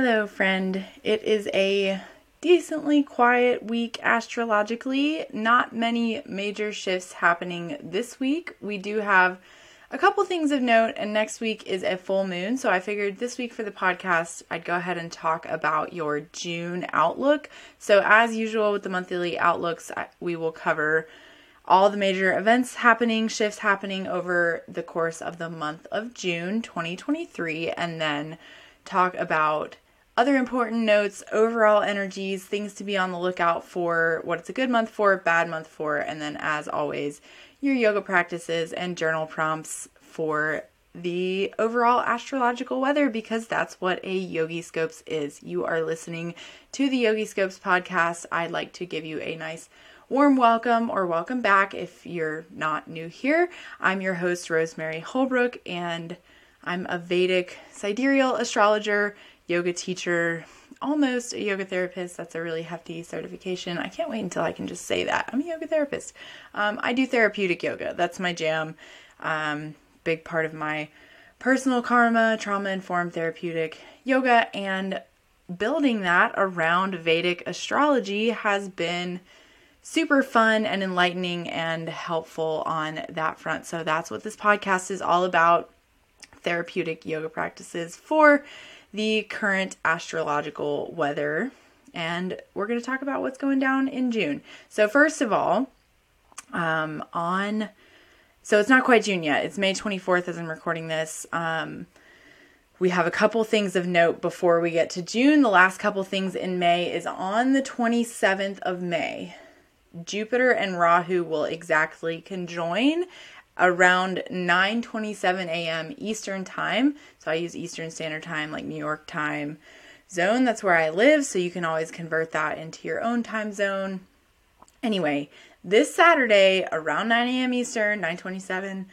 Hello, friend. It is a decently quiet week astrologically. Not many major shifts happening this week. We do have a couple things of note, and next week is a full moon. So I figured this week for the podcast, I'd go ahead and talk about your June outlook. So as usual with the monthly outlooks, we will cover all the major events happening, shifts happening over the course of the month of June 2023, and then talk about other important notes, overall energies, things to be on the lookout for, what it's a good month for, bad month for, and then as always, your yoga practices and journal prompts for the overall astrological weather, because that's what a Yogi Scopes is. You are listening to the Yogi Scopes podcast. I'd like to give you a nice warm welcome or welcome back if you're not new here. I'm your host, Rosemary Holbrook, and I'm a Vedic sidereal astrologer, yoga teacher, almost a yoga therapist. That's a really hefty certification. I can't wait until I can just say that. I'm a yoga therapist. I do therapeutic yoga. That's my jam. Big part of my personal karma, trauma-informed therapeutic yoga, and building that around Vedic astrology has been super fun and enlightening and helpful on that front. So that's what this podcast is all about. Therapeutic yoga practices for the current astrological weather, and we're going to talk about what's going down in June. So first of all, it's not quite June yet. It's May 24th as I'm recording this. We have a couple things of note before we get to June. The last couple things in May is on the 27th of May, Jupiter and Rahu will exactly conjoin around 9:27 a.m. Eastern time. So I use Eastern Standard Time, like New York time zone. That's where I live. So you can always convert that into your own time zone. Anyway, this Saturday around 9 a.m. Eastern, 9:27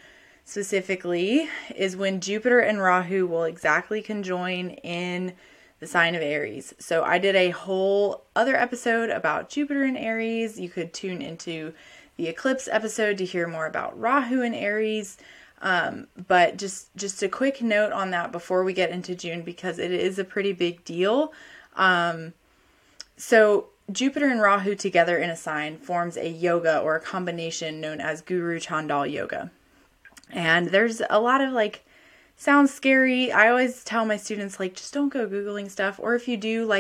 specifically, is when Jupiter and Rahu will exactly conjoin in the sign of Aries. So I did a whole other episode about Jupiter and Aries. You could tune into the eclipse episode to hear more about Rahu and Aries. But just a quick note on that before we get into June, because it is a pretty big deal. So Jupiter and Rahu together in a sign forms a yoga or a combination known as Guru Chandal Yoga. And there's a lot of sounds scary. I always tell my students, just don't go Googling stuff. Or if you do,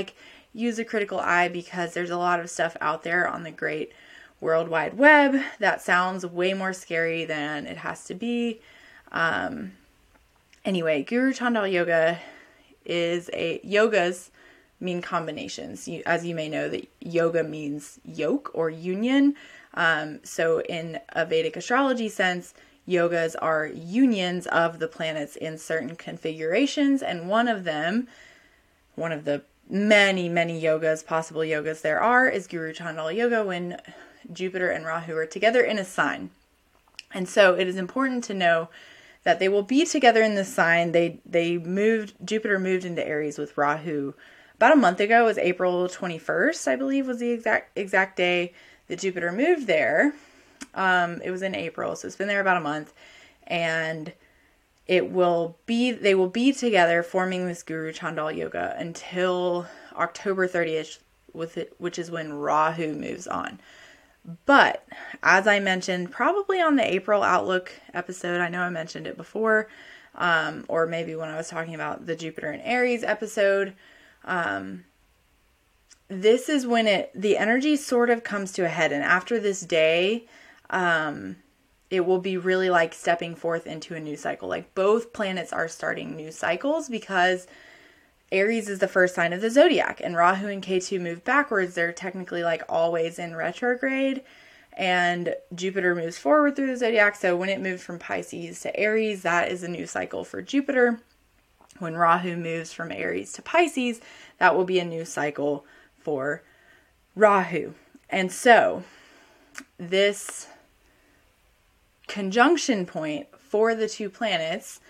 use a critical eye, because there's a lot of stuff out there on the great World Wide Web that sounds way more scary than it has to be. Anyway, Guru Chandal Yoga is yogas mean combinations. As you may know, that yoga means yoke or union. So in a Vedic astrology sense, yogas are unions of the planets in certain configurations, and one of the many, many possible yogas there are, is Guru Chandal Yoga, when Jupiter and Rahu are together in a sign. And so it is important to know that they will be together in this sign. Jupiter moved into Aries with Rahu about a month ago. It was April 21st, I believe, was the exact day that Jupiter moved there. It was in April, so it's been there about a month, and they will be together forming this Guru Chandal Yoga until October 30th, which is when Rahu moves on. But as I mentioned, probably on the April Outlook episode, I know I mentioned it before, or maybe when I was talking about the Jupiter and Aries episode, this is when the energy sort of comes to a head. And after this day, it will be really stepping forth into a new cycle. Both planets are starting new cycles, because Aries is the first sign of the zodiac, and Rahu and Ketu move backwards. They're technically always in retrograde, and Jupiter moves forward through the zodiac. So when it moved from Pisces to Aries, that is a new cycle for Jupiter. When Rahu moves from Aries to Pisces, that will be a new cycle for Rahu. And so this conjunction point for the two planets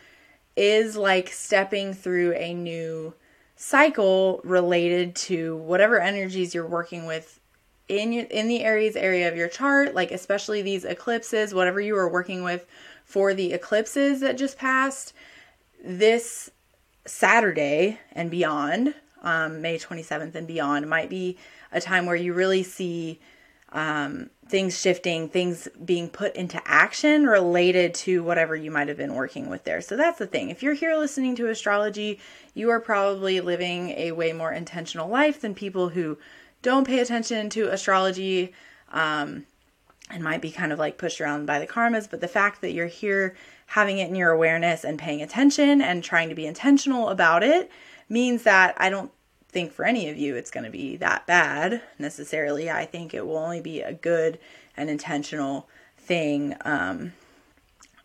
is stepping through a new cycle related to whatever energies you're working with in the Aries area of your chart, especially these eclipses, whatever you were working with for the eclipses that just passed this Saturday and beyond, May 27th and beyond might be a time where you really see things shifting, things being put into action related to whatever you might have been working with there. So that's the thing. If you're here listening to astrology, you are probably living a way more intentional life than people who don't pay attention to astrology and might be kind of like pushed around by the karmas. But the fact that you're here having it in your awareness and paying attention and trying to be intentional about it means that I don't think for any of you it's going to be that bad necessarily. I think it will only be a good and intentional thing.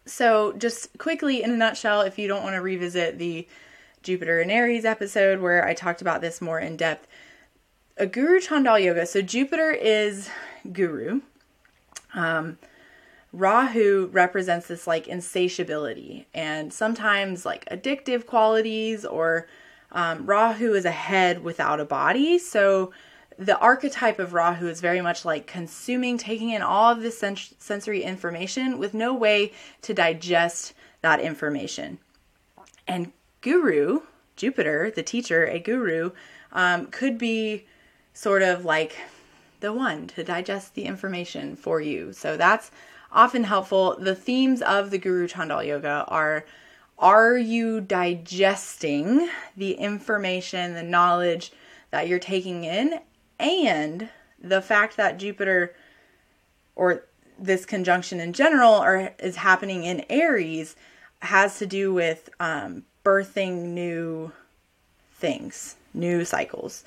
So just quickly in a nutshell, if you don't want to revisit the Jupiter and Aries episode where I talked about this more in depth, a Guru Chandal Yoga. So Jupiter is Guru. Rahu represents this like insatiability and sometimes like addictive qualities, or Rahu is a head without a body. So the archetype of Rahu is very much like consuming, taking in all of this sensory information with no way to digest that information. And Guru, Jupiter, the teacher, a guru, could be sort of like the one to digest the information for you. So that's often helpful. The themes of the Guru Chandal Yoga are you digesting the information, the knowledge that you're taking in, and the fact that Jupiter, or this conjunction in general, is happening in Aries has to do with birthing new things, new cycles.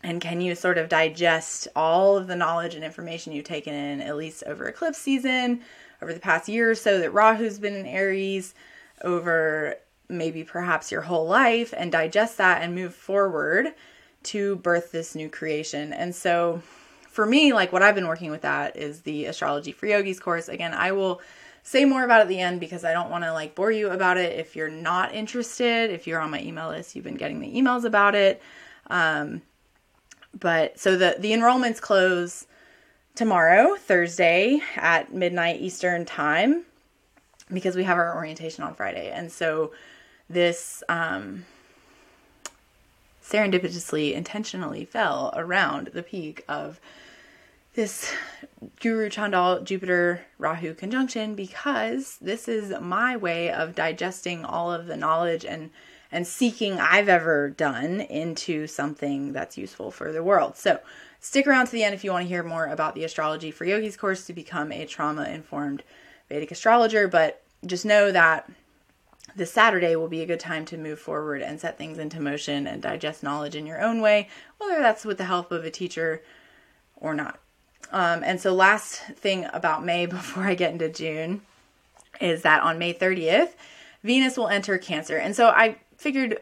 And can you sort of digest all of the knowledge and information you've taken in, at least over eclipse season, over the past year or so that Rahu's been in Aries, over maybe perhaps your whole life, and digest that and move forward to birth this new creation. And so for me, like what I've been working with that is the Astrology for Yogis course. Again, I will say more about it at the end because I don't want to like bore you about it. If you're not interested, if you're on my email list, you've been getting the emails about it. But so the enrollments close tomorrow, Thursday at midnight Eastern time, because we have our orientation on Friday. And so this serendipitously, intentionally fell around the peak of this Guru Chandal Jupiter Rahu conjunction, because this is my way of digesting all of the knowledge and seeking I've ever done into something that's useful for the world. So stick around to the end if you want to hear more about the Astrology for Yogis course to become a trauma-informed Vedic astrologer, but just know that this Saturday will be a good time to move forward and set things into motion and digest knowledge in your own way, whether that's with the help of a teacher or not. And so last thing about May before I get into June is that on May 30th, Venus will enter Cancer. And so I figured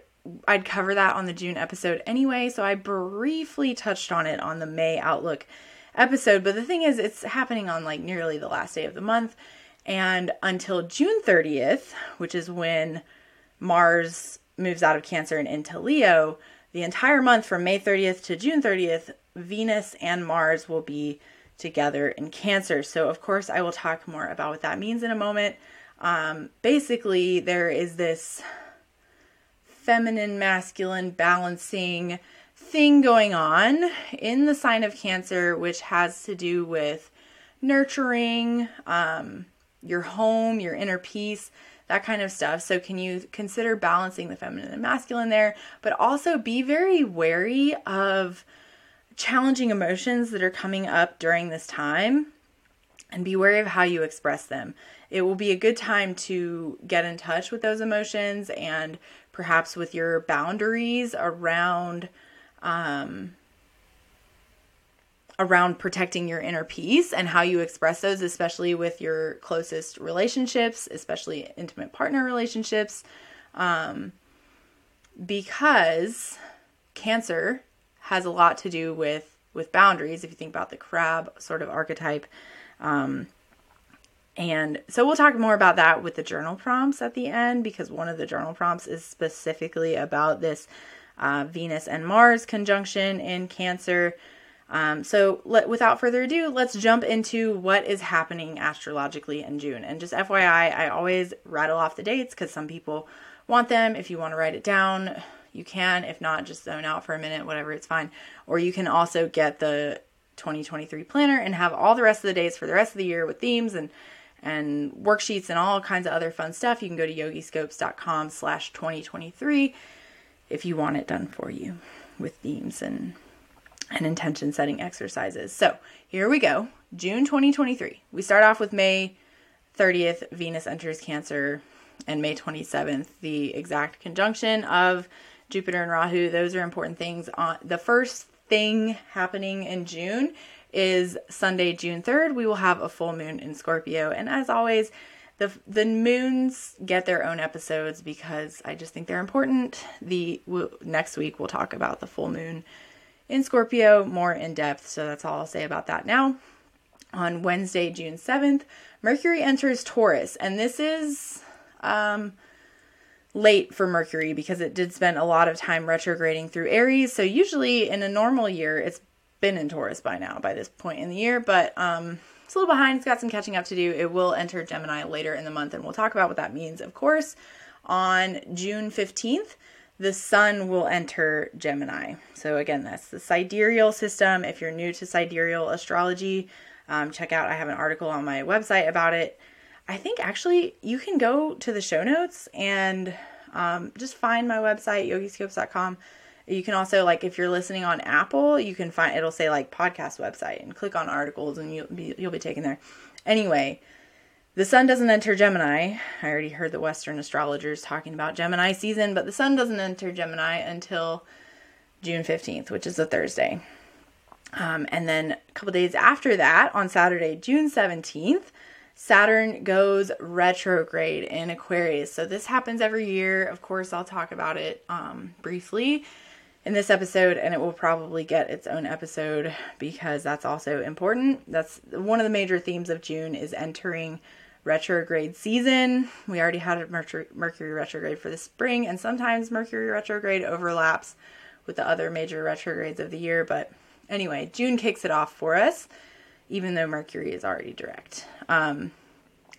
I'd cover that on the June episode anyway, so I briefly touched on it on the May Outlook episode, but the thing is, it's happening on like nearly the last day of the month, and until June 30th, which is when Mars moves out of Cancer and into Leo, the entire month from May 30th to June 30th, Venus and Mars will be together in Cancer. So of course, I will talk more about what that means in a moment. Basically, there is this feminine, masculine, balancing thing going on in the sign of Cancer, which has to do with nurturing, your home, your inner peace, that kind of stuff. So can you consider balancing the feminine and masculine there, but also be very wary of challenging emotions that are coming up during this time, and be wary of how you express them. It will be a good time to get in touch with those emotions and perhaps with your boundaries around protecting your inner peace and how you express those, especially with your closest relationships, especially intimate partner relationships, because Cancer has a lot to do with boundaries, if you think about the crab sort of archetype. And so we'll talk more about that with the journal prompts at the end, because one of the journal prompts is specifically about this Venus and Mars conjunction in Cancer. Without further ado, let's jump into what is happening astrologically in June. And just FYI, I always rattle off the dates because some people want them. If you want to write it down, you can. If not, just zone out for a minute, whatever, it's fine. Or you can also get the 2023 planner and have all the rest of the days for the rest of the year with themes and worksheets and all kinds of other fun stuff. You can go to yogiscopes.com/2023 if you want it done for you with themes and intention setting exercises. So here we go. June 2023. We start off with May 30th, Venus enters Cancer, and May 27th, the exact conjunction of Jupiter and Rahu. Those are important things. The first thing happening in June is Sunday, June 3rd. We will have a full moon in Scorpio. And as always, the moons get their own episodes because I just think they're important. Next week, we'll talk about the full moon in Scorpio more in depth. So that's all I'll say about that now. On Wednesday, June 7th, Mercury enters Taurus. And this is late for Mercury because it did spend a lot of time retrograding through Aries. So usually in a normal year, it's been in Taurus by now, by this point in the year. But it's a little behind. It's got some catching up to do. It will enter Gemini later in the month. And we'll talk about what that means, of course. On June 15th, the sun will enter Gemini. So again, that's the sidereal system. If you're new to sidereal astrology, check out, I have an article on my website about it. I think actually you can go to the show notes and just find my website, yogiscopes.com. You can also, like, if you're listening on Apple, you can find, it'll say like podcast website, and click on articles and you'll be taken there. Anyway, the sun doesn't enter Gemini. I already heard the Western astrologers talking about Gemini season, but the sun doesn't enter Gemini until June 15th, which is a Thursday. And then a couple days after that, on Saturday, June 17th, Saturn goes retrograde in Aquarius. So this happens every year. Of course, I'll talk about it briefly in this episode, and it will probably get its own episode because that's also important. That's one of the major themes of June, is entering retrograde season. We already had a Mercury retrograde for the spring, and sometimes Mercury retrograde overlaps with the other major retrogrades of the year, but anyway, June kicks it off for us, even though Mercury is already direct. And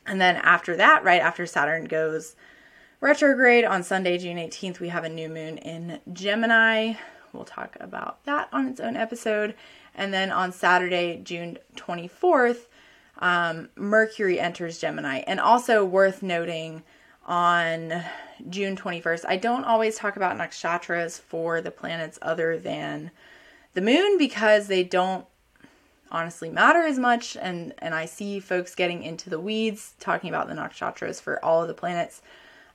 then after that, right after Saturn goes retrograde on Sunday, June 18th, we have a new moon in Gemini. We'll talk about that on its own episode. And then on Saturday, June 24th, Mercury enters Gemini. And also worth noting, on June 21st, I don't always talk about nakshatras for the planets other than the moon because they don't honestly matter as much, and I see folks getting into the weeds talking about the nakshatras for all of the planets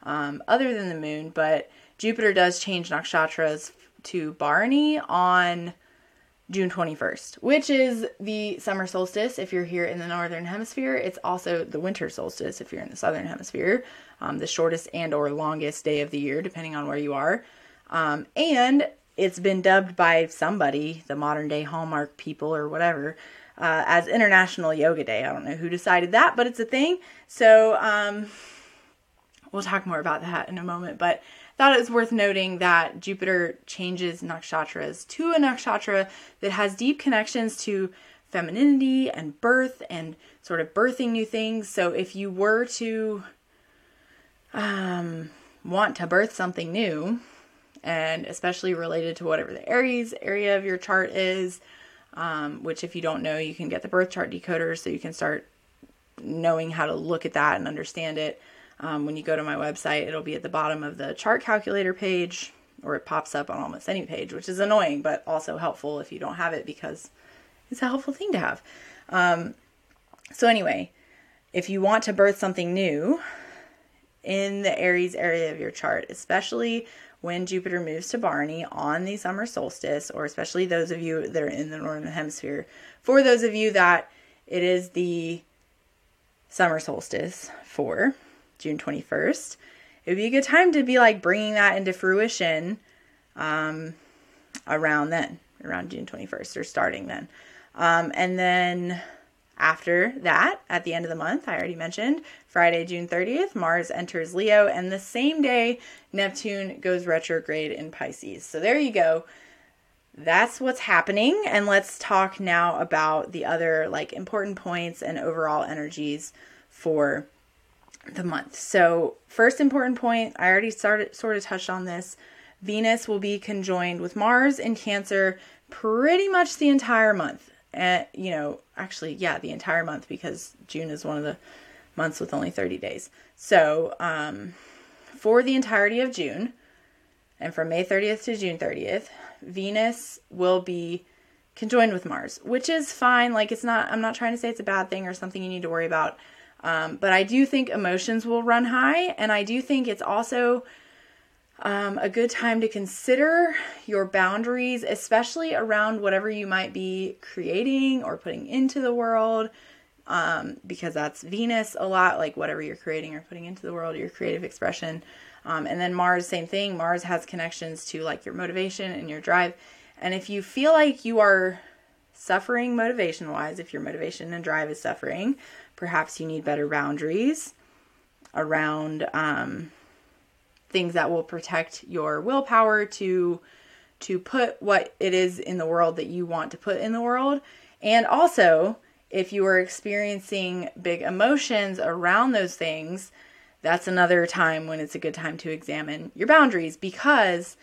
other than the moon, but Jupiter does change nakshatras to Bharani on June 21st, which is the summer solstice if you're here in the northern hemisphere. It's also the winter solstice if you're in the southern hemisphere, the shortest and or longest day of the year depending on where you are, and it's been dubbed by somebody, the modern day Hallmark people or whatever, as International Yoga Day. I don't know who decided that, but it's a thing. So we'll talk more about that in a moment. But I thought it was worth noting that Jupiter changes nakshatras to a nakshatra that has deep connections to femininity and birth and sort of birthing new things. So if you were to want to birth something new, and especially related to whatever the Aries area of your chart is, which if you don't know, you can get the birth chart decoder so you can start knowing how to look at that and understand it. When you go to my website, it'll be at the bottom of the chart calculator page, or it pops up on almost any page, which is annoying, but also helpful if you don't have it because it's a helpful thing to have. So anyway, if you want to birth something new in the Aries area of your chart, especially when Jupiter moves to Bharani on the summer solstice, or especially those of you that are in the northern hemisphere, for those of you that it is the summer solstice for June 21st, it would be a good time to be like bringing that into fruition around June 21st or starting then. And then after that, at the end of the month, I already mentioned, Friday, June 30th, Mars enters Leo, and the same day, Neptune goes retrograde in Pisces. So there you go. That's what's happening, and let's talk now about the other like important points and overall energies for the month. So first important point, I already sort of touched on this. Venus will be conjoined with Mars in Cancer pretty much the entire month. The entire month, because June is one of the months with only 30 days. So, for the entirety of June, and from May 30th to June 30th, Venus will be conjoined with Mars, which is fine. Like, it's not, I'm not trying to say it's a bad thing or something you need to worry about. But I do think emotions will run high, and I do think it's also a good time to consider your boundaries, especially around whatever you might be creating or putting into the world, because that's Venus a lot, like whatever you're creating or putting into the world, your creative expression. And then Mars, same thing. Mars has connections to like your motivation and your drive. And if you feel like you are suffering motivation-wise, if your motivation and drive is suffering, perhaps you need better boundaries around things that will protect your willpower to put what it is in the world that you want to put in the world. And also, if you are experiencing big emotions around those things, that's another time when it's a good time to examine your boundaries, because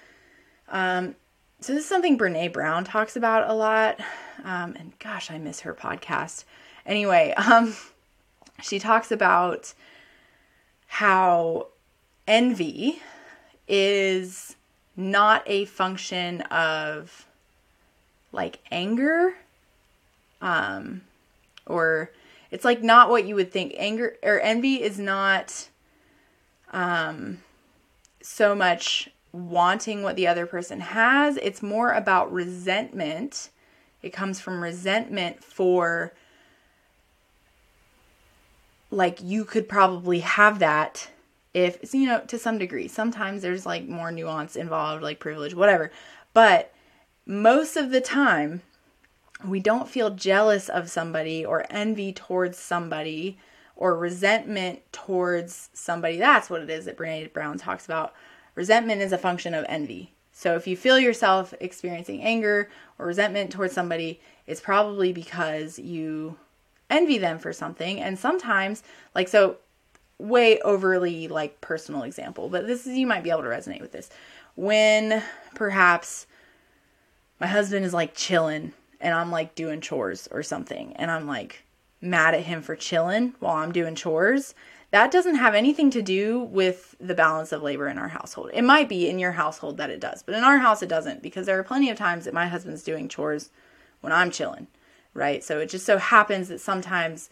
so this is something Brené Brown talks about a lot. And gosh, I miss her podcast. Anyway, she talks about how envy is not a function of like anger, or it's like not what you would think. Anger or envy is not so much wanting what the other person has. It's more about resentment. It comes from resentment for like, you could probably have that if, you know, to some degree. Sometimes there's like more nuance involved, like privilege, whatever. But most of the time, we don't feel jealous of somebody or envy towards somebody or resentment towards somebody. That's what it is that Brené Brown talks about. Resentment is a function of envy. So if you feel yourself experiencing anger or resentment towards somebody, it's probably because you envy them for something. And sometimes, like, so way overly like personal example, but this is, you might be able to resonate with this. When perhaps my husband is like chilling and I'm like doing chores or something, and I'm like mad at him for chilling while I'm doing chores, that doesn't have anything to do with the balance of labor in our household. It might be in your household that it does, but in our house it doesn't, because there are plenty of times that my husband's doing chores when I'm chilling, right? So it just so happens that sometimes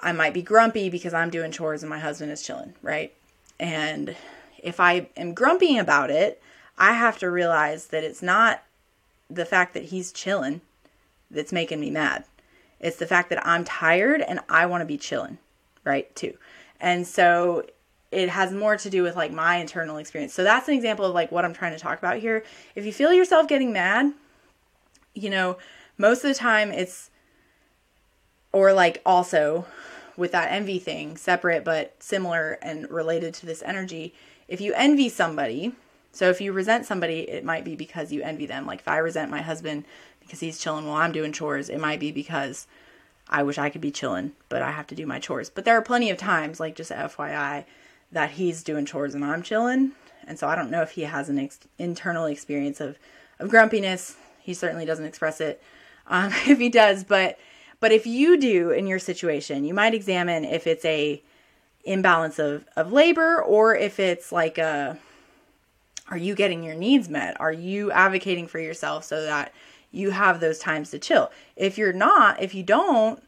I might be grumpy because I'm doing chores and my husband is chilling, right? And if I am grumpy about it, I have to realize that it's not the fact that he's chilling that's making me mad. It's the fact that I'm tired and I want to be chilling, right, too. And so it has more to do with like my internal experience. So that's an example of like what I'm trying to talk about here. If you feel yourself getting mad, you know, most of the time it's, or like also with that envy thing, separate but similar and related to this energy, if you envy somebody, so if you resent somebody, it might be because you envy them. Like if I resent my husband because he's chilling while I'm doing chores, it might be because I wish I could be chilling, but I have to do my chores. But there are plenty of times, like just FYI, that he's doing chores and I'm chilling. And so I don't know if he has an internal experience of grumpiness. He certainly doesn't express it if he does. But if you do in your situation, you might examine if it's a imbalance of labor, or if it's like a, are you getting your needs met? Are you advocating for yourself so that you have those times to chill? If you're not, if you don't,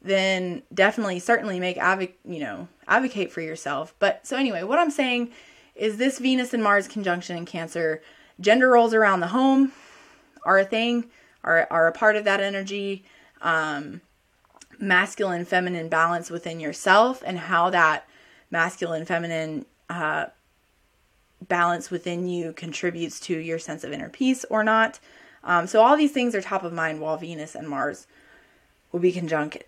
then definitely, certainly advocate for yourself. But so anyway, what I'm saying is this Venus and Mars conjunction in Cancer, gender roles around the home are a thing, are a part of that energy. Masculine, feminine balance within yourself, and how that masculine, feminine, balance within you contributes to your sense of inner peace or not. So all these things are top of mind while Venus and Mars will be conjoined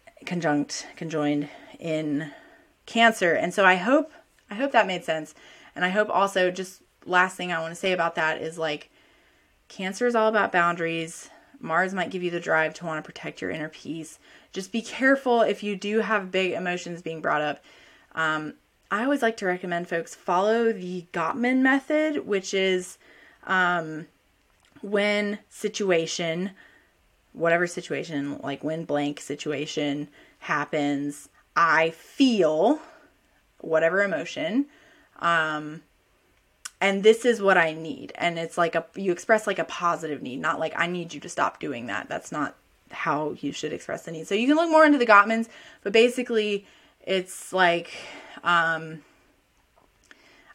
in Cancer. And so I hope that made sense. And I hope also, just last thing I want to say about that is like, Cancer is all about boundaries. Mars might give you the drive to want to protect your inner peace. Just be careful if you do have big emotions being brought up. I always like to recommend folks follow the Gottman method, which is when situation, whatever situation, like when blank situation happens, I feel whatever emotion, and this is what I need. And it's like you express like a positive need, not like I need you to stop doing that. That's not how you should express the need. So you can look more into the Gottmans, but basically it's like, I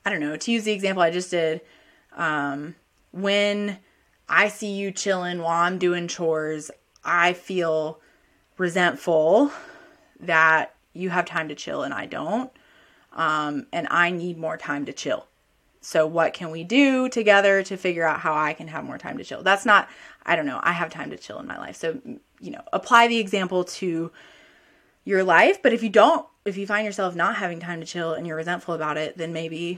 don't know, to use the example I just did, when I see you chilling while I'm doing chores, I feel resentful that you have time to chill and I don't, and I need more time to chill. So what can we do together to figure out how I can have more time to chill? That's not, I don't know, I have time to chill in my life. So, you know, apply the example to your life. But if you don't, if you find yourself not having time to chill and you're resentful about it, then maybe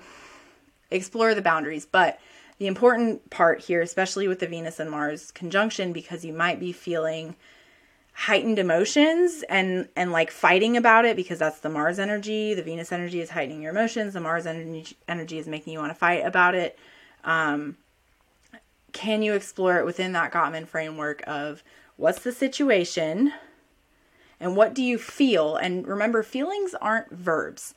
explore the boundaries. But the important part here, especially with the Venus and Mars conjunction, because you might be feeling heightened emotions and like fighting about it, because that's the Mars energy. The Venus energy is heightening your emotions. The Mars energy is making you want to fight about it. Can you explore it within that Gottman framework of what's the situation and what do you feel? And remember, feelings aren't verbs.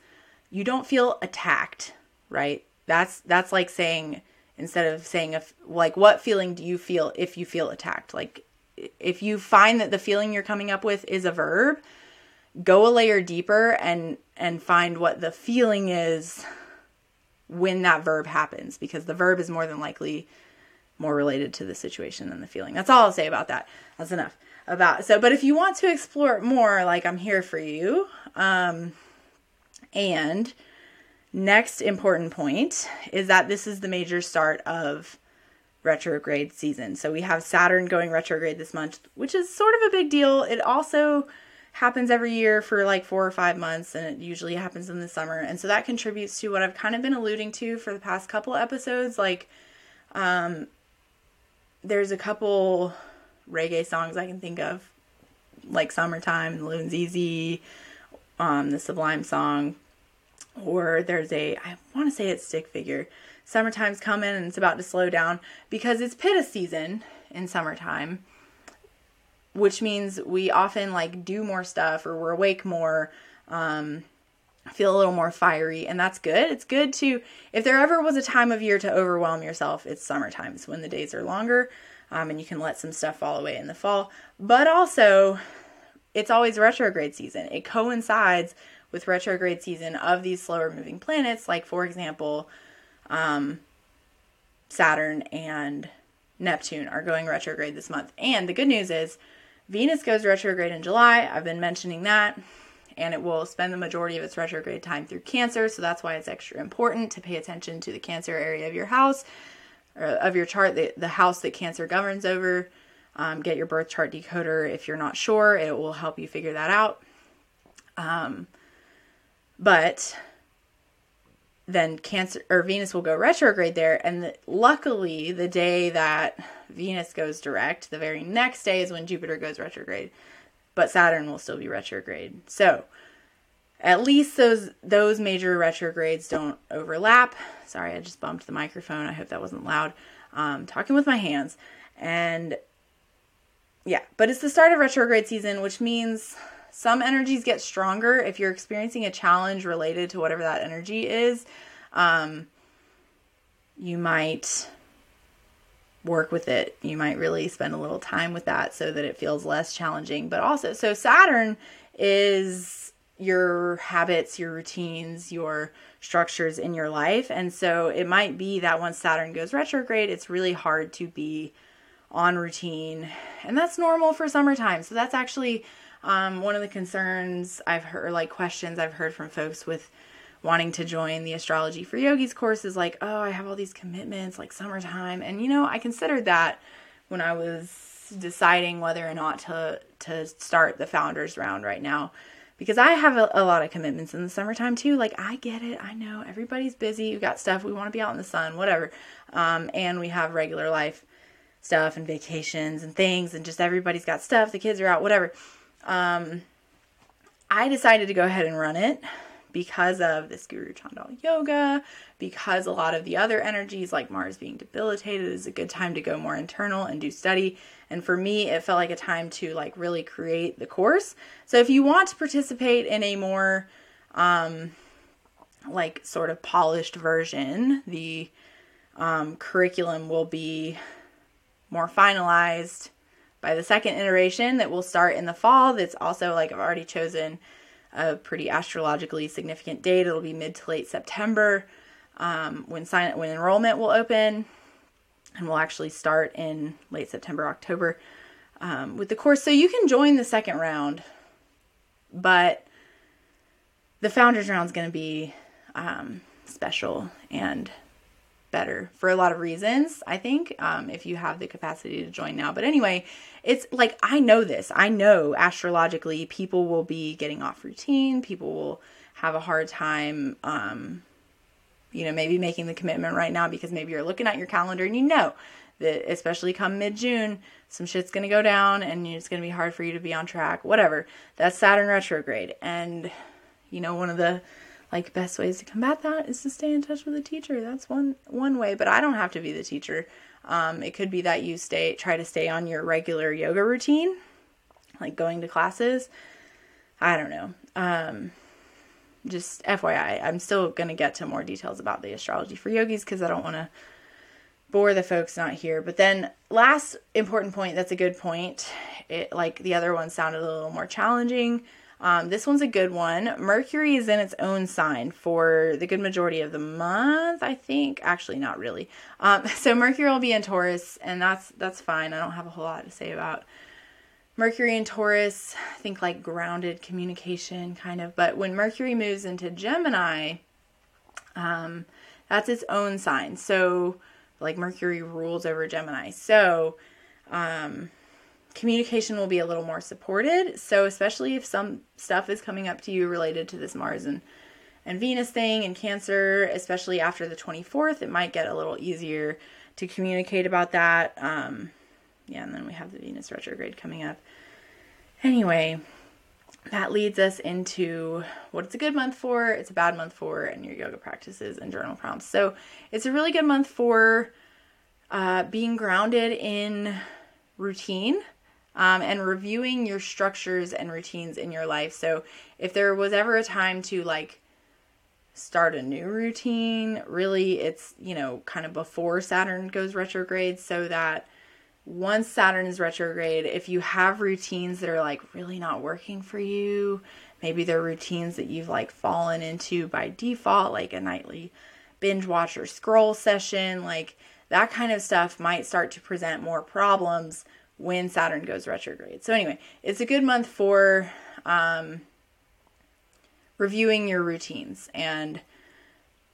You don't feel attacked, right? That's like saying, instead of saying like what feeling do you feel if you feel attacked? Like, if you find that the feeling you're coming up with is a verb, go a layer deeper and find what the feeling is when that verb happens, because the verb is more than likely more related to the situation than the feeling. That's all I'll say about that. That's enough about. So, but if you want to explore it more, like, I'm here for you. And next important point is that this is the major start of retrograde season. So we have Saturn going retrograde this month, which is sort of a big deal. It also happens every year for like 4 or 5 months, and it usually happens in the summer. And so that contributes to what I've kind of been alluding to for the past couple episodes. Like, there's a couple reggae songs I can think of, like Summertime, Loon's Easy, the Sublime song, or there's I want to say it's Stick Figure. Summertime's coming and it's about to slow down because it's pitta season in summertime, which means we often like do more stuff, or we're awake more, feel a little more fiery, and that's good. It's good to, if there ever was a time of year to overwhelm yourself, it's summertime. It's when the days are longer, and you can let some stuff fall away in the fall. But also, it's always retrograde season. It coincides with retrograde season of these slower moving planets, like, for example, Saturn and Neptune are going retrograde this month. And the good news is Venus goes retrograde in July. I've been mentioning that, and it will spend the majority of its retrograde time through Cancer. So that's why it's extra important to pay attention to the Cancer area of your house, or of your chart, the house that Cancer governs over. Get your birth chart decoder. If you're not sure, it will help you figure that out. But then Cancer or Venus will go retrograde there. And luckily, the day that Venus goes direct, the very next day is when Jupiter goes retrograde, but Saturn will still be retrograde. So at least those major retrogrades don't overlap. Sorry, I just bumped the microphone. I hope that wasn't loud. Talking with my hands. And yeah, but it's the start of retrograde season, which means some energies get stronger. If you're experiencing a challenge related to whatever that energy is, you might work with it. You might really spend a little time with that so that it feels less challenging. But also, so Saturn is your habits, your routines, your structures in your life. And so it might be that once Saturn goes retrograde, it's really hard to be on routine. And that's normal for summertime. So that's actually one of the concerns I've heard, like questions I've heard from folks with wanting to join the Astrology for Yogis course is like, oh, I have all these commitments, like summertime. And, you know, I considered that when I was deciding whether or not to start the founders round right now, because I have a lot of commitments in the summertime too. Like, I get it. I know everybody's busy. We've got stuff. We want to be out in the sun, whatever. And we have regular life stuff and vacations and things, and just everybody's got stuff. The kids are out, whatever. I decided to go ahead and run it because of this Guru Chandal Yoga, because a lot of the other energies like Mars being debilitated is a good time to go more internal and do study. And for me, it felt like a time to like really create the course. So if you want to participate in a more like sort of polished version, the curriculum will be more finalized by the second iteration that will start in the fall. That's also like I've already chosen a pretty astrologically significant date. It'll be mid to late September when enrollment will open, and we'll actually start in late September, October with the course. So you can join the second round, but the founders round is going to be special and better for a lot of reasons, I think, if you have the capacity to join now. But anyway, it's like, I know this. I know astrologically people will be getting off routine. People will have a hard time, maybe making the commitment right now, because maybe you're looking at your calendar and you know that especially come mid-June, some shit's going to go down and it's going to be hard for you to be on track, whatever. That's Saturn retrograde. And, one of the best ways to combat that is to stay in touch with a teacher. That's one way, but I don't have to be the teacher. It could be that you try to stay on your regular yoga routine, like going to classes. I don't know. Just FYI, I'm still going to get to more details about the astrology for yogis because I don't want to bore the folks not here. But then last important point, that's a good point. It, like the other one, sounded a little more challenging. This one's a good one. Mercury is in its own sign for the good majority of the month, I think. Actually, not really. So Mercury will be in Taurus, and that's fine. I don't have a whole lot to say about Mercury in Taurus. I think like grounded communication kind of. But when Mercury moves into Gemini, that's its own sign. So like Mercury rules over Gemini. So, communication will be a little more supported. So especially if some stuff is coming up to you related to this Mars and Venus thing and Cancer, especially after the 24th, it might get a little easier to communicate about that. And then we have the Venus retrograde coming up. Anyway, that leads us into what it's a good month for, it's a bad month for, and your yoga practices and journal prompts. So it's a really good month for being grounded in routine, and reviewing your structures and routines in your life. So if there was ever a time to like start a new routine, really it's, kind of before Saturn goes retrograde, so that once Saturn is retrograde, if you have routines that are like really not working for you, maybe they're routines that you've like fallen into by default, like a nightly binge watch or scroll session, like that kind of stuff might start to present more problems when Saturn goes retrograde. So anyway, it's a good month for reviewing your routines and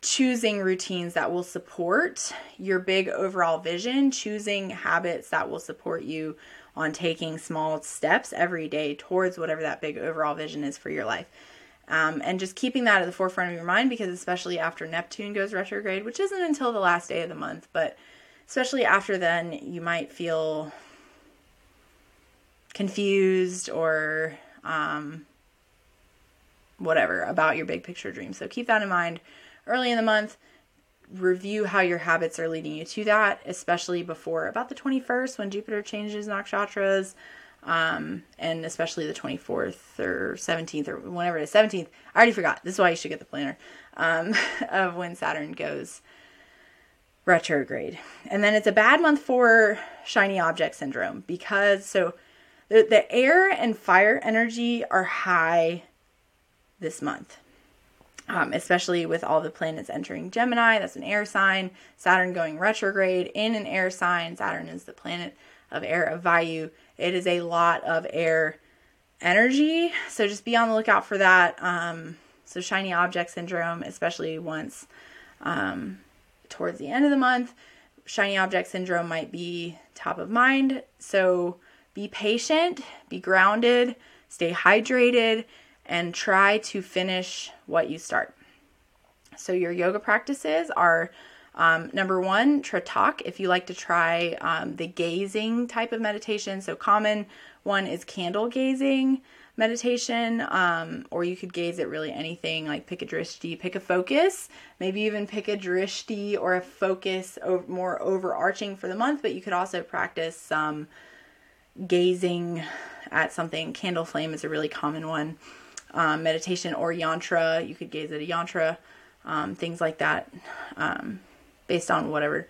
choosing routines that will support your big overall vision, choosing habits that will support you on taking small steps every day towards whatever that big overall vision is for your life. And just keeping that at the forefront of your mind, because especially after Neptune goes retrograde, which isn't until the last day of the month, but especially after then, you might feel confused or whatever about your big picture dream. So keep that in mind early in the month. Review how your habits are leading you to that, especially before about the 21st when Jupiter changes nakshatras. And especially the 24th or 17th or whenever it is, 17th, I already forgot. This is why you should get the planner, of when Saturn goes retrograde. And then it's a bad month for shiny object syndrome, because so the air and fire energy are high this month. Especially with all the planets entering Gemini, that's an air sign, Saturn going retrograde in an air sign. Saturn is the planet of air, of Vayu. It is a lot of air energy. So just be on the lookout for that. So shiny object syndrome, especially once towards the end of the month, shiny object syndrome might be top of mind. So be patient, be grounded, stay hydrated, and try to finish what you start. So your yoga practices are number one, Tratak, if you like to try the gazing type of meditation. So common one is candle gazing. meditation, or you could gaze at really anything, like pick a drishti, pick a focus, maybe even pick a drishti or a focus more overarching for the month, but you could also practice some gazing at something. Candle flame is a really common one. Meditation or yantra, you could gaze at a yantra, things like that, based on whatever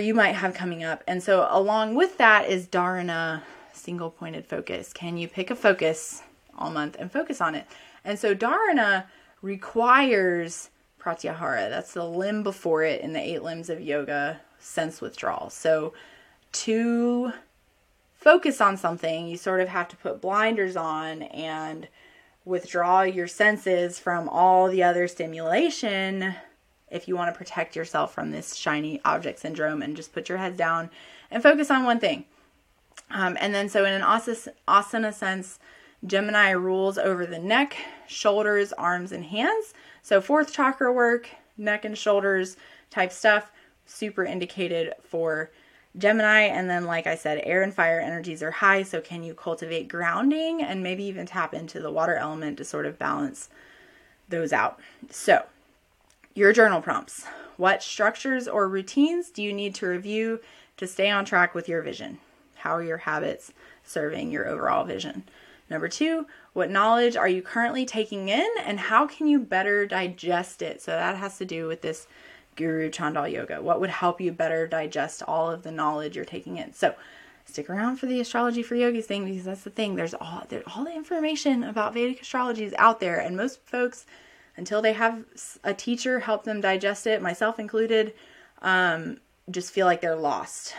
you might have coming up. And so along with that is dharana, single pointed focus. Can you pick a focus all month and focus on it? And so dharana requires pratyahara. That's the limb before it in the 8 limbs of yoga, sense withdrawal. So to focus on something, you sort of have to put blinders on and withdraw your senses from all the other stimulation if you want to protect yourself from this shiny object syndrome, and just put your head down and focus on one thing. And then so in an asana sense, Gemini rules over the neck, shoulders, arms, and hands. So 4th chakra work, neck and shoulders type stuff, super indicated for Gemini. And then, like I said, air and fire energies are high. So can you cultivate grounding and maybe even tap into the water element to sort of balance those out? So your journal prompts. What structures or routines do you need to review to stay on track with your vision? How are your habits serving your overall vision? Number 2, what knowledge are you currently taking in and how can you better digest it? So that has to do with this Guru Chandal Yoga. What would help you better digest all of the knowledge you're taking in? So stick around for the Astrology for Yogis thing, because that's the thing. There's all the information about Vedic astrology is out there. And most folks, until they have a teacher help them digest it, myself included, just feel like they're lost,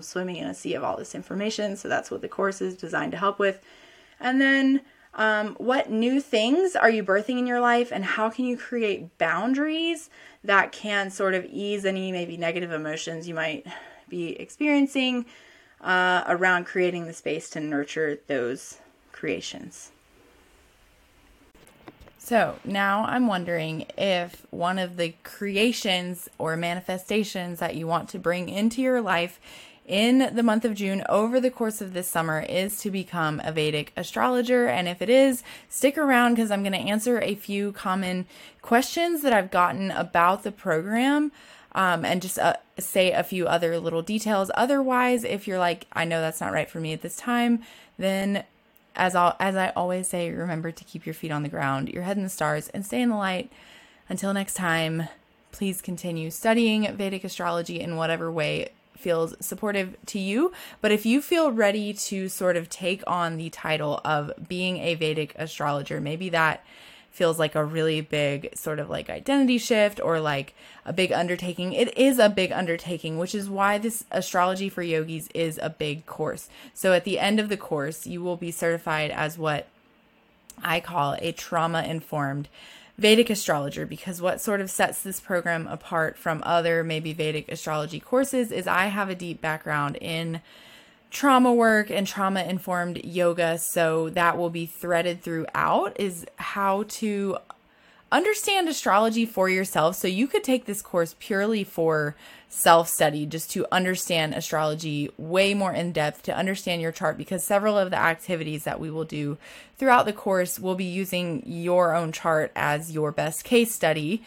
swimming in a sea of all this information. So that's what the course is designed to help with. And then what new things are you birthing in your life, and how can you create boundaries that can sort of ease any maybe negative emotions you might be experiencing around creating the space to nurture those creations? So now I'm wondering if one of the creations or manifestations that you want to bring into your life in the month of June over the course of this summer is to become a Vedic astrologer. And if it is, stick around, because I'm going to answer a few common questions that I've gotten about the program, and just say a few other little details. Otherwise, if you're like, I know that's not right for me at this time, then as I always say, remember to keep your feet on the ground, your head in the stars, and stay in the light. Until next time, please continue studying Vedic astrology in whatever way feels supportive to you. But if you feel ready to sort of take on the title of being a Vedic astrologer, maybe that feels like a really big sort of like identity shift or like a big undertaking. It is a big undertaking, which is why this Astrology for Yogis is a big course. So at the end of the course, you will be certified as what I call a trauma-informed Vedic astrologer, because what sort of sets this program apart from other maybe Vedic astrology courses is I have a deep background in trauma work and trauma-informed yoga. So that will be threaded throughout, is how to understand astrology for yourself. So you could take this course purely for self-study, just to understand astrology way more in depth, to understand your chart, because several of the activities that we will do throughout the course will be using your own chart as your best case study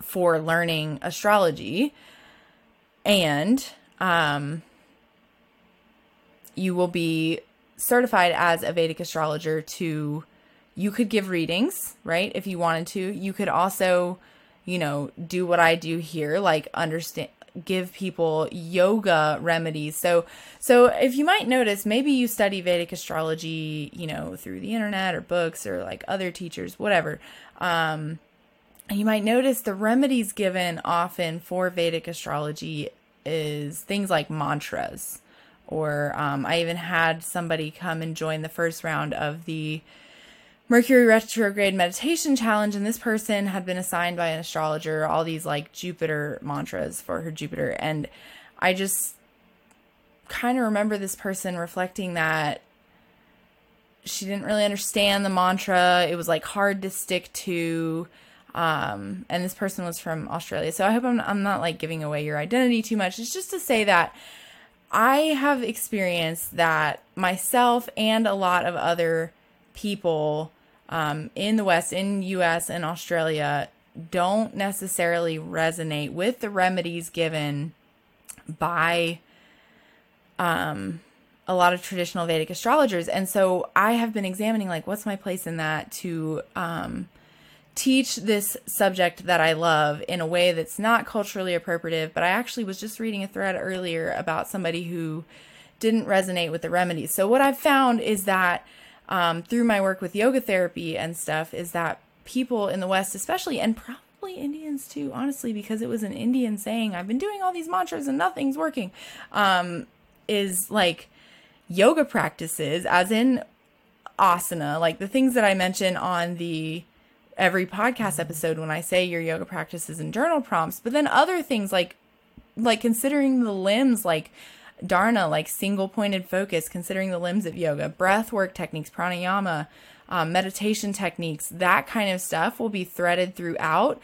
for learning astrology. And you will be certified as a Vedic astrologer to... You could give readings, right? If you wanted to. You could also, you know, do what I do here, like give people yoga remedies. So if you might notice, maybe you study Vedic astrology, you know, through the internet or books or like other teachers, whatever. And you might notice the remedies given often for Vedic astrology is things like mantras, or I even had somebody come and join the first round of the Mercury retrograde meditation challenge, and this person had been assigned by an astrologer all these like Jupiter mantras for her Jupiter. And I just kind of remember this person reflecting that she didn't really understand the mantra. It was like hard to stick to. And this person was from Australia. So I hope I'm not like giving away your identity too much. It's just to say that I have experienced that myself and a lot of other people in the West, in US and Australia, don't necessarily resonate with the remedies given by a lot of traditional Vedic astrologers. And so I have been examining, like, what's my place in that to teach this subject that I love in a way that's not culturally appropriative. But I actually was just reading a thread earlier about somebody who didn't resonate with the remedies. So what I've found is that through my work with yoga therapy and stuff is that people in the West especially, and probably Indians too, honestly, because it was an Indian saying, I've been doing all these mantras and nothing's working, is like yoga practices, as in asana, like the things that I mention on the every podcast episode when I say your yoga practices and journal prompts, but then other things like considering the limbs, like dharana, like single pointed focus, considering the limbs of yoga, breath work techniques, pranayama, meditation techniques, that kind of stuff will be threaded throughout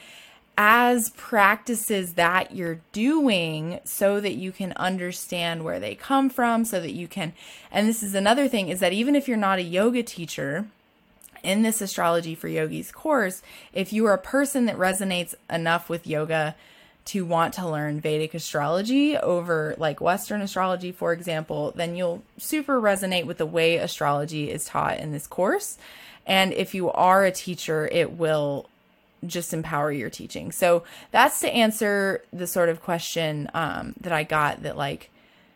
as practices that you're doing so that you can understand where they come from, so that you can, and this is another thing, is that even if you're not a yoga teacher, in this Astrology for Yogis course, if you are a person that resonates enough with yoga to want to learn Vedic astrology over like Western astrology, for example, then you'll super resonate with the way astrology is taught in this course. And if you are a teacher, it will just empower your teaching. So that's to answer the sort of question that I got, that like,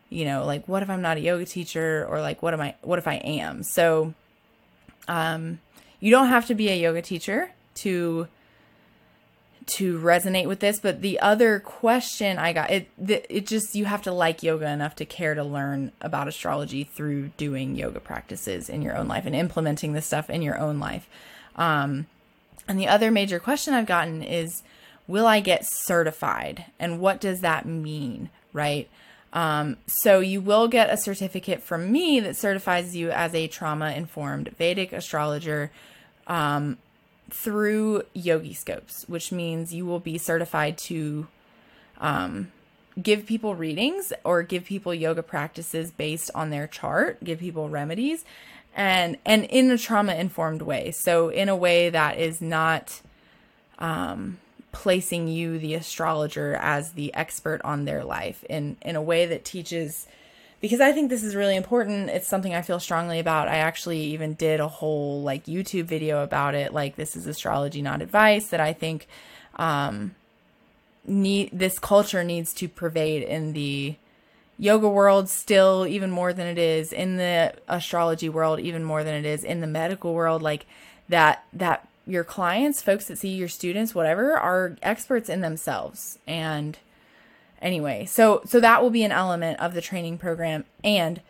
you know, like what if I'm not a yoga teacher, or like what if I am? So you don't have to be a yoga teacher to resonate with this, but the other question I got, it just, you have to like yoga enough to care to learn about astrology through doing yoga practices in your own life and implementing this stuff in your own life. And the other major question I've gotten is, will I get certified? And what does that mean, right? So you will get a certificate from me that certifies you as a trauma-informed Vedic astrologer, through Yogi Scopes, which means you will be certified to give people readings or give people yoga practices based on their chart, give people remedies, and in a trauma-informed way. So in a way that is not placing you, the astrologer, as the expert on their life, in a way that teaches, because I think this is really important. It's something I feel strongly about. I actually even did a whole like YouTube video about it. Like, this is astrology, not advice, that I think this culture needs to pervade in the yoga world still, even more than it is in the astrology world, even more than it is in the medical world. Like that your clients, folks that see your students, whatever, are experts in themselves. And anyway, so that will be an element of the training program. And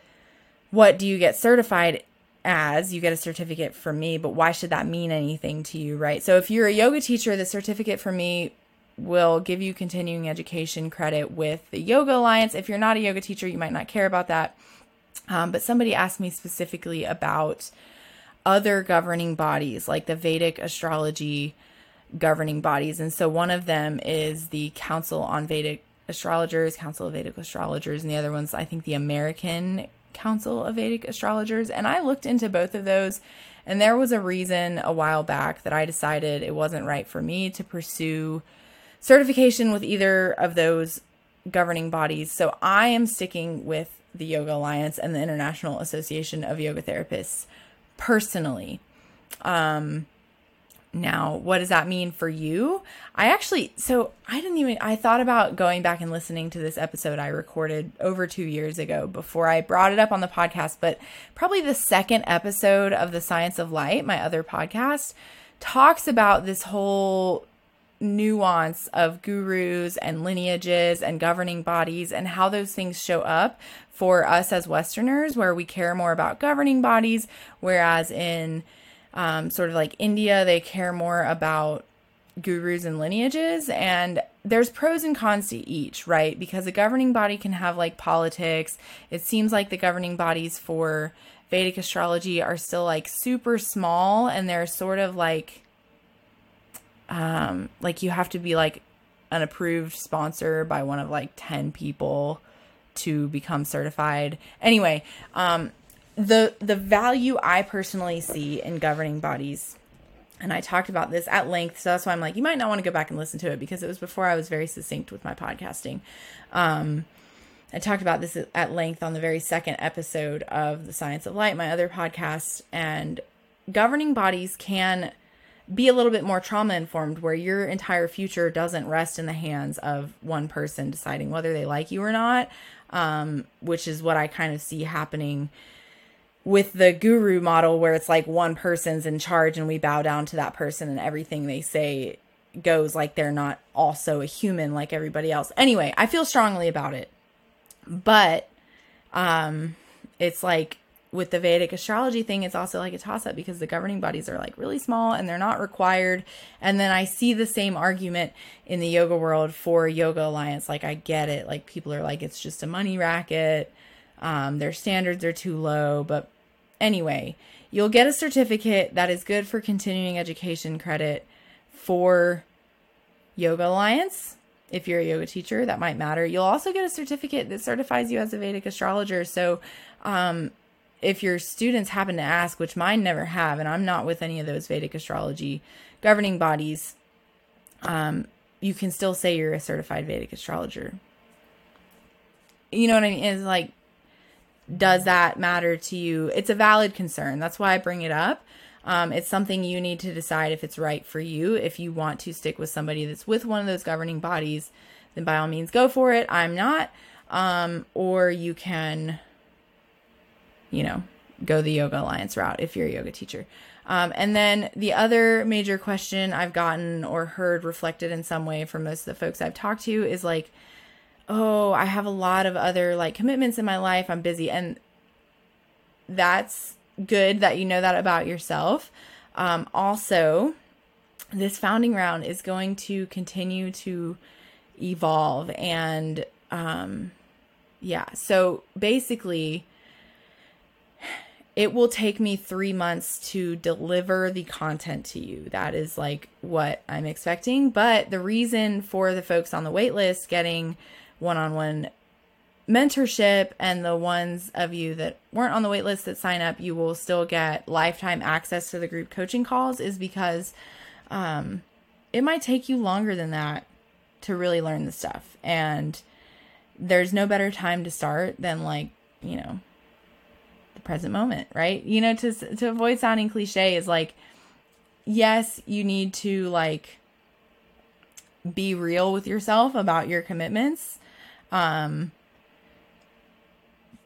what do you get certified as? You get a certificate from me, but why should that mean anything to you, right? So if you're a yoga teacher, the certificate from me will give you continuing education credit with the Yoga Alliance. If you're not a yoga teacher, you might not care about that. But somebody asked me specifically about other governing bodies, like the Vedic astrology governing bodies. And so one of them is the Council of Vedic Astrologers, and the other one's, I think, the American Council of Vedic Astrologers. And I looked into both of those, and there was a reason a while back that I decided it wasn't right for me to pursue certification with either of those governing bodies. So I am sticking with the Yoga Alliance and the International Association of Yoga Therapists personally. Now, what does that mean for you? I thought about going back and listening to this episode I recorded over 2 years ago before I brought it up on the podcast, but probably the second episode of the Science of Light, my other podcast, talks about this whole nuance of gurus and lineages and governing bodies and how those things show up for us as Westerners, where we care more about governing bodies, whereas in sort of like India, they care more about gurus and lineages. And there's pros and cons to each, right? Because a governing body can have like politics. It seems like the governing bodies for Vedic astrology are still like super small, and they're sort of like you have to be like an approved sponsor by one of like 10 people to become certified. Anyway, the value I personally see in governing bodies, and I talked about this at length, so that's why I'm like, you might not want to go back and listen to it, because it was before I was very succinct with my podcasting. I talked about this at length on the very second episode of the Science of Light, my other podcast, and governing bodies can be a little bit more trauma-informed, where your entire future doesn't rest in the hands of one person deciding whether they like you or not, which is what I kind of see happening with the guru model, where it's like one person's in charge and we bow down to that person and everything they say goes, like they're not also a human like everybody else. Anyway, I feel strongly about it. But it's like with the Vedic astrology thing, it's also like a toss-up, because the governing bodies are like really small and they're not required. And then I see the same argument in the yoga world for Yoga Alliance. Like, I get it. Like, people are like, it's just a money racket. Their standards are too low. But anyway, you'll get a certificate that is good for continuing education credit for Yoga Alliance. If you're a yoga teacher, that might matter. You'll also get a certificate that certifies you as a Vedic astrologer. So if your students happen to ask, which mine never have, and I'm not with any of those Vedic astrology governing bodies, you can still say you're a certified Vedic astrologer. You know what I mean? It's like, does that matter to you? It's a valid concern. That's why I bring it up. It's something you need to decide if it's right for you. If you want to stick with somebody that's with one of those governing bodies, then by all means go for it. I'm not. Or you can, you know, go the Yoga Alliance route if you're a yoga teacher. And then the other major question I've gotten or heard reflected in some way from most of the folks I've talked to is like, oh, I have a lot of other like commitments in my life. I'm busy. And that's good that you know that about yourself. Also, this founding round is going to continue to evolve. And yeah, so basically, it will take me 3 months to deliver the content to you. That is like what I'm expecting. But the reason for the folks on the wait list getting one-on-one mentorship, and the ones of you that weren't on the wait list that sign up, you will still get lifetime access to the group coaching calls, is because it might take you longer than that to really learn the stuff. And there's no better time to start than, like, you know, the present moment, right? You know, to avoid sounding cliche, is like, yes, you need to like be real with yourself about your commitments.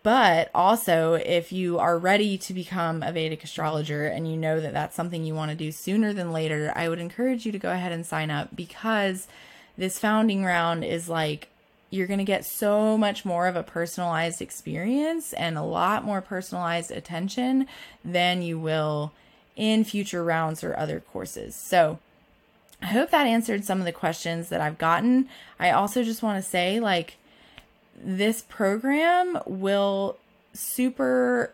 But also, if you are ready to become a Vedic astrologer and you know that that's something you want to do sooner than later, I would encourage you to go ahead and sign up, because this founding round is like, you're going to get so much more of a personalized experience and a lot more personalized attention than you will in future rounds or other courses. So I hope that answered some of the questions that I've gotten. I also just want to say, like, this program will super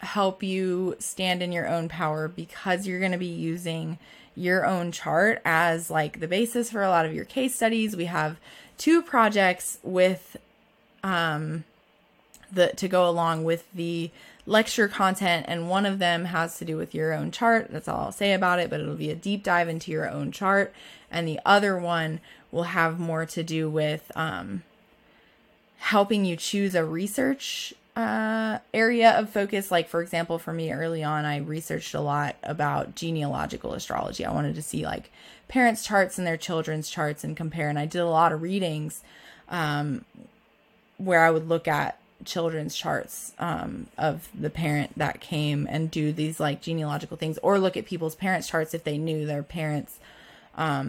help you stand in your own power, because you're going to be using your own chart as like the basis for a lot of your case studies. We have 2 projects with to go along with the lecture content, and one of them has to do with your own chart. That's all I'll say about it, but it'll be a deep dive into your own chart. And the other one will have more to do with helping you choose a research area of focus. Like, for example, for me early on, I researched a lot about genealogical astrology. I wanted to see like parents' charts and their children's charts and compare. And I did a lot of readings where I would look at children's charts of the parent that came and do these like genealogical things, or look at people's parents' charts if they knew their parents'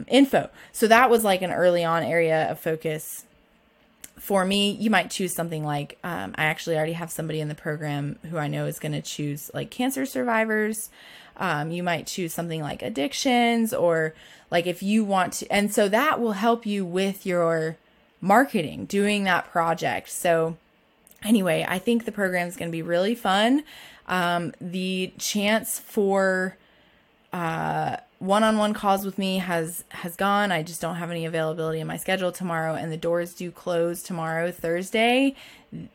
info. So that was like an early on area of focus. For me, you might choose something like, I actually already have somebody in the program who I know is going to choose like cancer survivors. You might choose something like addictions, or like if you want to. And so that will help you with your marketing, doing that project. So anyway, I think the program is going to be really fun. The chance for one-on-one calls with me has gone. I just don't have any availability in my schedule tomorrow, and the doors do close tomorrow, Thursday,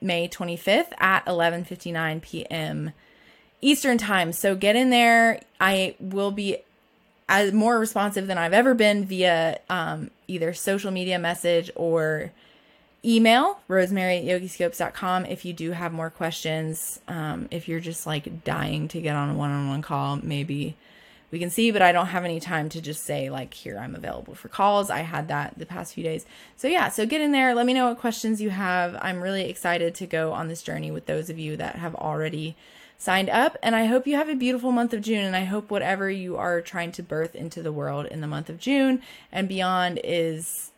May 25th at 11:59 p.m. Eastern time. So get in there. I will be more responsive than I've ever been via either social media message or email, rosemary@yogiscopes.com, if you do have more questions. If you're just like dying to get on a one-on-one call, maybe we can see, but I don't have any time to just say like, here, I'm available for calls. I had that the past few days. So yeah, so get in there. Let me know what questions you have. I'm really excited to go on this journey with those of you that have already signed up. And I hope you have a beautiful month of June. And I hope whatever you are trying to birth into the world in the month of June and beyond is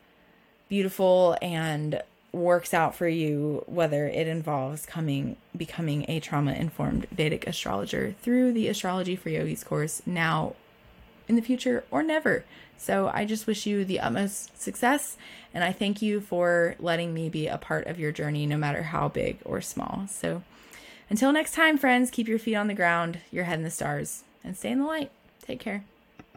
beautiful and works out for you, whether it involves becoming a trauma-informed Vedic astrologer through the Astrology for Yogis course now, in the future, or never. So I just wish you the utmost success, and I thank you for letting me be a part of your journey, no matter how big or small. So until next time, friends, keep your feet on the ground, your head in the stars, and stay in the light. Take care.